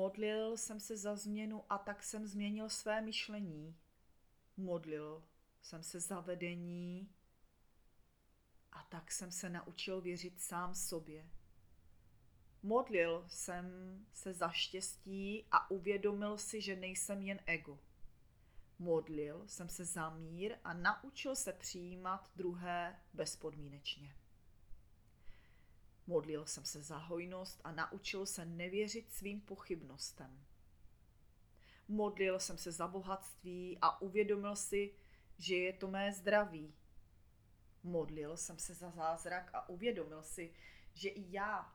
modlil jsem se za změnu a tak jsem změnil své myšlení. Modlil jsem se za vedení a tak jsem se naučil věřit sám sobě. Modlil jsem se za štěstí a uvědomil si, že nejsem jen ego. Modlil jsem se za mír a naučil se přijímat druhé bezpodmínečně. Modlil jsem se za hojnost a naučil se nevěřit svým pochybnostem. Modlil jsem se za bohatství a uvědomil si, že je to mé zdraví. Modlil jsem se za zázrak a uvědomil si, že i já,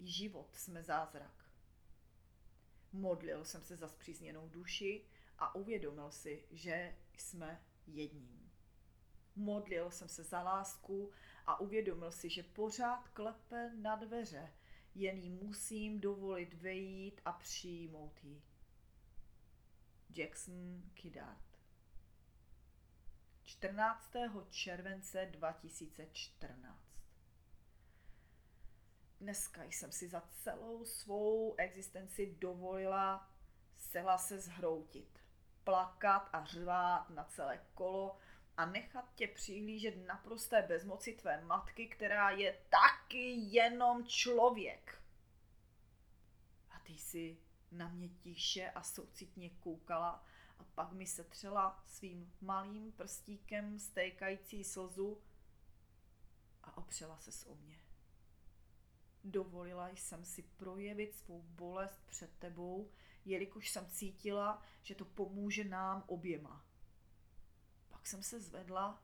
i život jsme zázrak. Modlil jsem se za spřízněnou duši a uvědomil si, že jsme jedním. Modlil jsem se za lásku a uvědomil si, že pořád klepe na dveře, jen jí musím dovolit vejít a přijmout ji. Jackson Kidart 14. července 2014. Dneska jsem si za celou svou existenci dovolila zcela se zhroutit, plakat a řvát na celé kolo a nechat tě přihlížet naprosté bezmoci tvé matky, která je taky jenom člověk. A ty jsi na mě tiše a soucitně koukala a pak mi setřela svým malým prstíkem stékající slzu a opřela ses o mě. Dovolila jsem si projevit svou bolest před tebou, jelikož jsem cítila, že to pomůže nám oběma. Pak jsem se zvedla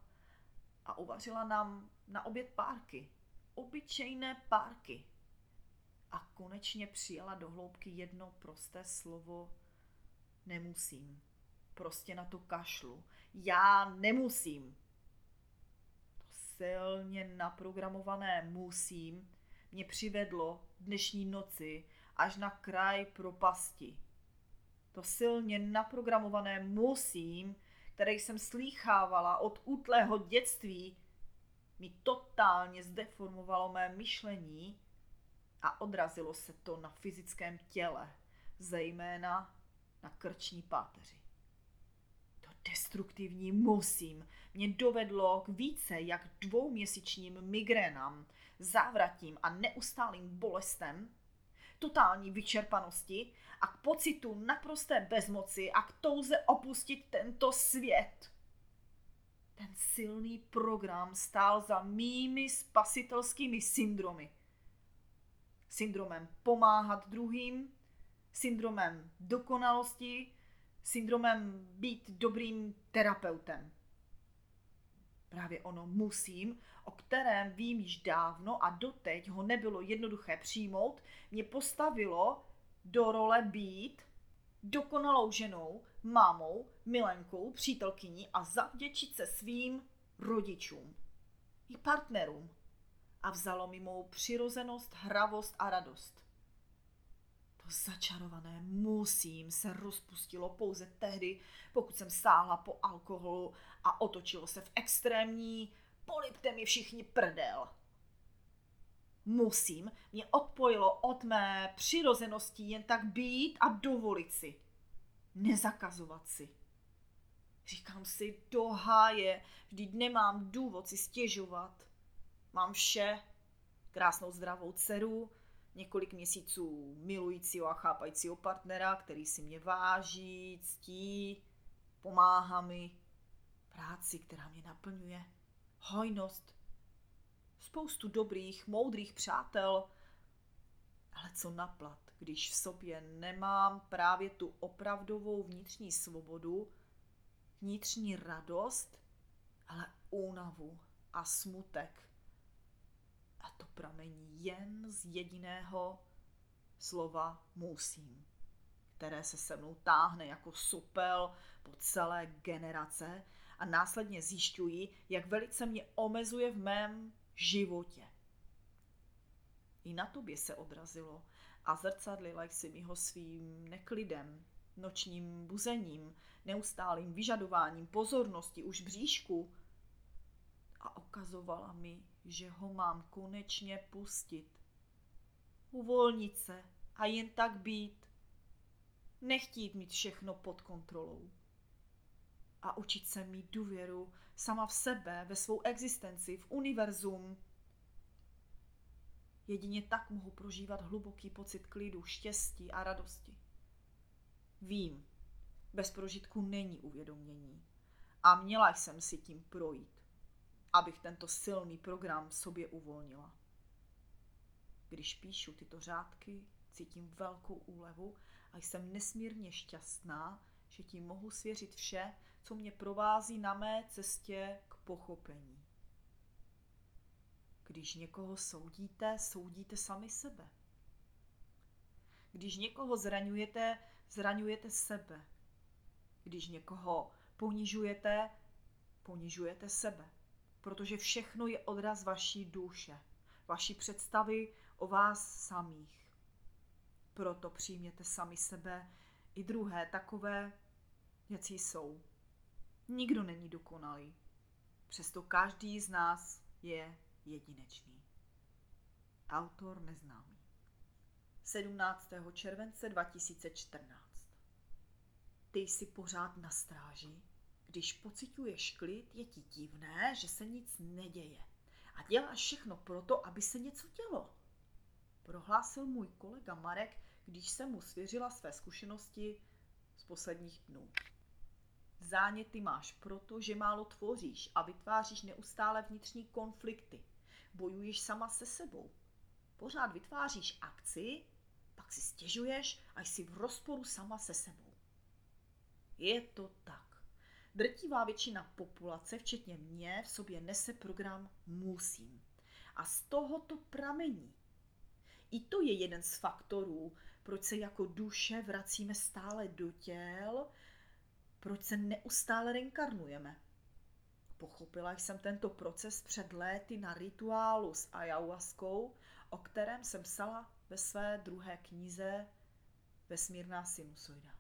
a uvařila nám na oběd párky. Obyčejné párky. A konečně přijala do hloubky jedno prosté slovo nemusím. Prostě na to kašlu. Já nemusím. To silně naprogramované musím mě přivedlo dnešní noci až na kraj propasti. To silně naprogramované musím, které jsem slýchávala od útlého dětství, mi totálně zdeformovalo mé myšlení a odrazilo se to na fyzickém těle, zejména na krční páteři. To destruktivní musím mě dovedlo k více jak 2měsíčním migrénám, závratím a neustálým bolestem, totální vyčerpanosti a k pocitu naprosté bezmoci a k touze opustit tento svět. Ten silný program stál za mými spasitelskými syndromy. Syndromem pomáhat druhým, syndromem dokonalosti, syndromem být dobrým terapeutem. Právě ono musím, o kterém vím již dávno a doteď ho nebylo jednoduché přijmout, mě postavilo do role být dokonalou ženou, mámou, milenkou, přítelkyní a zavděčit se svým rodičům i partnerům. A vzalo mi mou přirozenost, hravost a radost. To začarované musím se rozpustilo pouze tehdy, pokud jsem sáhla po alkoholu a otočilo se v extrémní polipte mi všichni prdel. Musím mě odpojilo od mé přirozenosti jen tak být a dovolit si. Nezakazovat si. Říkám si, do háje, vždyť nemám důvod si stěžovat. Mám vše, krásnou zdravou dceru, několik měsíců milujícího a chápajícího partnera, který si mě váží, ctí, pomáhá mi, práci, která mě naplňuje, hojnost, spoustu dobrých, moudrých přátel. Ale co naplat, když v sobě nemám právě tu opravdovou vnitřní svobodu, vnitřní radost, ale únavu a smutek. A to pramení jen z jediného slova musím, které se se mnou táhne jako supel po celé generace a následně zjišťuji, jak velice mě omezuje v mém životě. I na tobě se odrazilo a zrcadlila jsi mi ho svým neklidem, nočním buzením, neustálým vyžadováním pozornosti už bříšku a ukazovala mi, že ho mám konečně pustit. Uvolnit se a jen tak být, nechtít mít všechno pod kontrolou a učit se mít důvěru sama v sebe, ve svou existenci, v univerzum. Jedině tak mohu prožívat hluboký pocit klidu, štěstí a radosti. Vím, bez prožitku není uvědomění a měla jsem si tím projít, abych tento silný program sobě uvolnila. Když píšu tyto řádky, cítím velkou úlevu a jsem nesmírně šťastná, že tím mohu svěřit vše, co mě provází na mé cestě k pochopení. Když někoho soudíte, soudíte sami sebe. Když někoho zraňujete, zraňujete sebe. Když někoho ponižujete, ponižujete sebe. Protože všechno je odraz vaší duše, vaší představy o vás samých. Proto přijměte sami sebe i druhé takové, jací jsou. Nikdo není dokonalý. Přesto každý z nás je jedinečný. Autor neznámý. 17. července 2014. Ty jsi pořád na stráži. Když pociťuješ klid, je ti divné, že se nic neděje. A děláš všechno proto, aby se něco dělo. Prohlásil můj kolega Marek, když jsem mu svěřila své zkušenosti z posledních dnů. Záněty máš proto, že málo tvoříš a vytváříš neustále vnitřní konflikty. Bojuješ sama se sebou. Pořád vytváříš akci, pak si stěžuješ a jsi v rozporu sama se sebou. Je to tak. Drtivá většina populace, včetně mě, v sobě nese program musím. A z toho to pramení. I to je jeden z faktorů, proč se jako duše vracíme stále do těl, proč se neustále reinkarnujeme. Pochopila jsem tento proces před léty na rituálu s ayahuaskou, o kterém jsem psala ve své druhé knize Vesmírná sinusoida.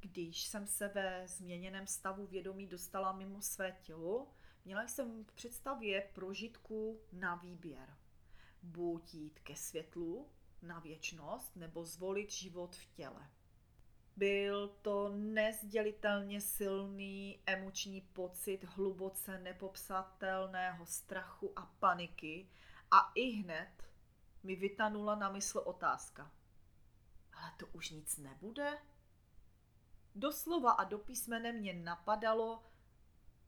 Když jsem se ve změněném stavu vědomí dostala mimo své tělo, měla jsem v představě prožitku na výběr. Buď jít ke světlu na věčnost, nebo zvolit život v těle. Byl to nezdělitelně silný emoční pocit hluboce nepopsatelného strachu a paniky a ihned mi vytanula na mysl otázka. Ale to už nic nebude? Doslova a do písmene mě napadalo,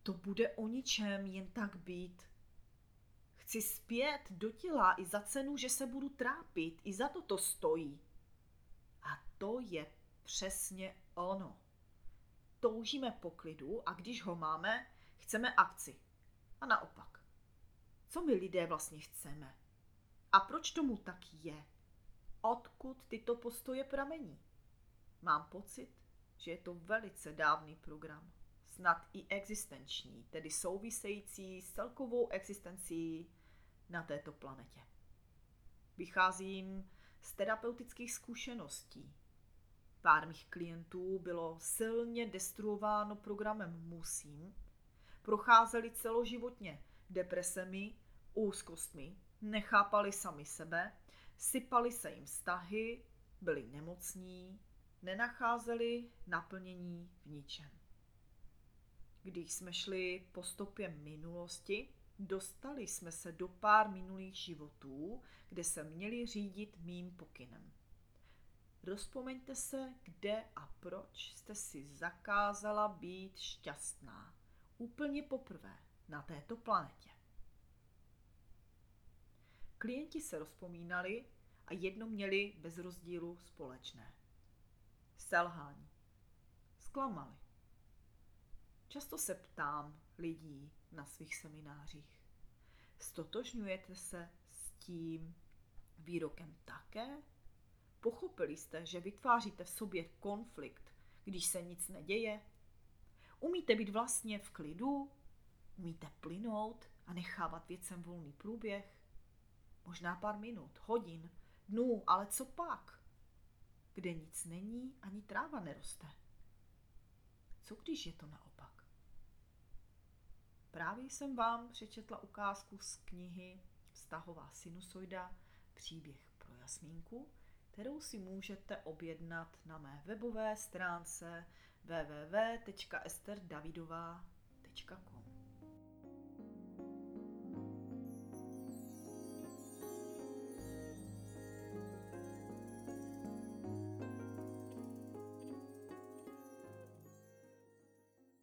to bude o ničem jen tak být. Chci zpět do těla i za cenu, že se budu trápit, i za to stojí. A to je přesně ono. Toužíme po klidu a když ho máme, chceme akci. A naopak. Co my lidé vlastně chceme? A proč tomu tak je? Odkud tyto postoje pramení? Mám pocit, že je to velice dávný program. Snad i existenční, tedy související s celkovou existencí na této planetě. Vycházím z terapeutických zkušeností. Pár mých klientů bylo silně destruováno programem musím, procházeli celoživotně depresemi, úzkostmi, nechápali sami sebe, sypali se jim vztahy, byli nemocní, nenacházeli naplnění v ničem. Když jsme šli po stopě minulosti, dostali jsme se do pár minulých životů, kde se měli řídit mým pokynem. Rozpomeňte se, kde a proč jste si zakázala být šťastná. Úplně poprvé na této planetě. Klienti se rozpomínali a jedno měli bez rozdílu společné. Selhání. Zklamali. Často se ptám lidí na svých seminářích. Ztotožňujete se s tím výrokem také? Pochopili jste, že vytváříte v sobě konflikt, když se nic neděje? Umíte být vlastně v klidu? Umíte plynout a nechávat věcem volný průběh? Možná pár minut, hodin, dnů, ale co pak? Kde nic není, ani tráva neroste. Co když je to naopak? Právě jsem vám přečetla ukázku z knihy Vztahová sinusoida, příběh pro Jasmínku, kterou si můžete objednat na mé webové stránce www.esterdavidova.com.